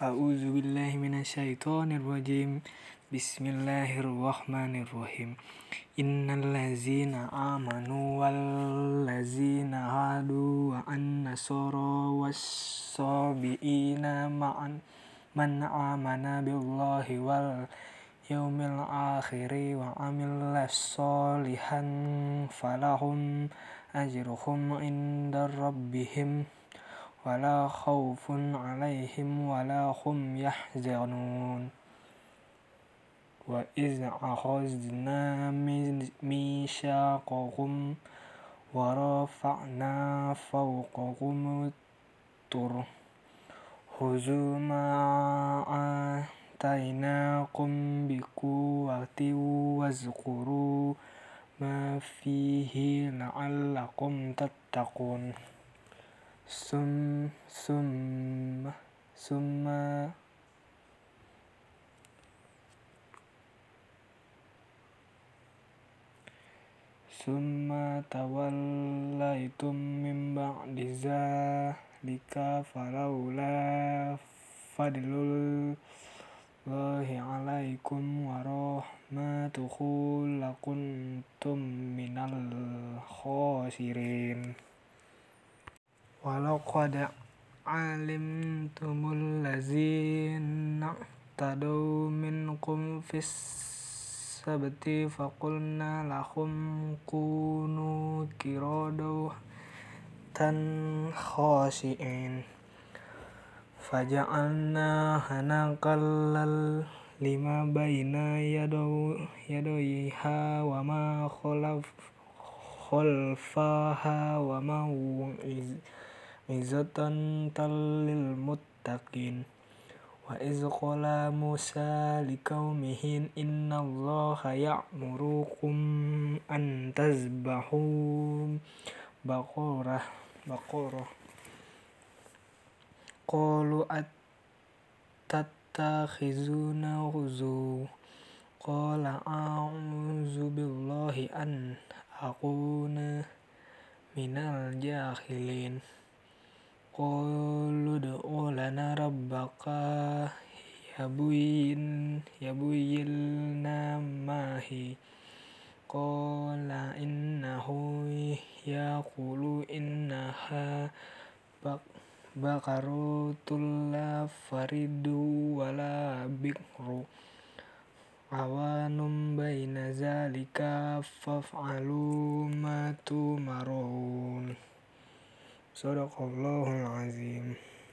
A'udzubillahi minasyaitonirrajim. Bismillahirrahmanirrahim. Innallazina amanu wallazina hadu wa an-nasara was-sabiina ma'an man amana billahi wal yaumil akhiri wa amila sholihan falahum ajruhum inda rabbihim wala khawfun alaihim wala hum yahzanun. Wa iz akhadna mitsaqakum wa rafa'na fawqakum tur huzuma atainakum biquwwati wazkuru ma fihi la'allakum tattaqun. Summa tawallaitum min ba'di zalika falawla fadlullahi alaikum wa rahmatuhu lakuntum minal khasirin. Walaqad alimtumul lazina tadaw minkum fis sabti faqulna lahum kunu qiradatan khasi'in. Faja'alna hanaqallal lima bayna yadoiha wa ma khalfaha wa ma izatan talil muttaqin. Wa iz qala Musa liqaumihi inna Allaha ya'murukum an tazbahu baqarah. Qalu attattakhizuna huzu. Qala a'udzu billahi an aquna minal jahilin. Qul ud'u lana rabbaka yabuyyilna mahi. Qala innahu yaqulu innaha baqaratun la faridu wala bikru awanum baina zalika faf'alu ma tumarun. Sadaqallahul azim.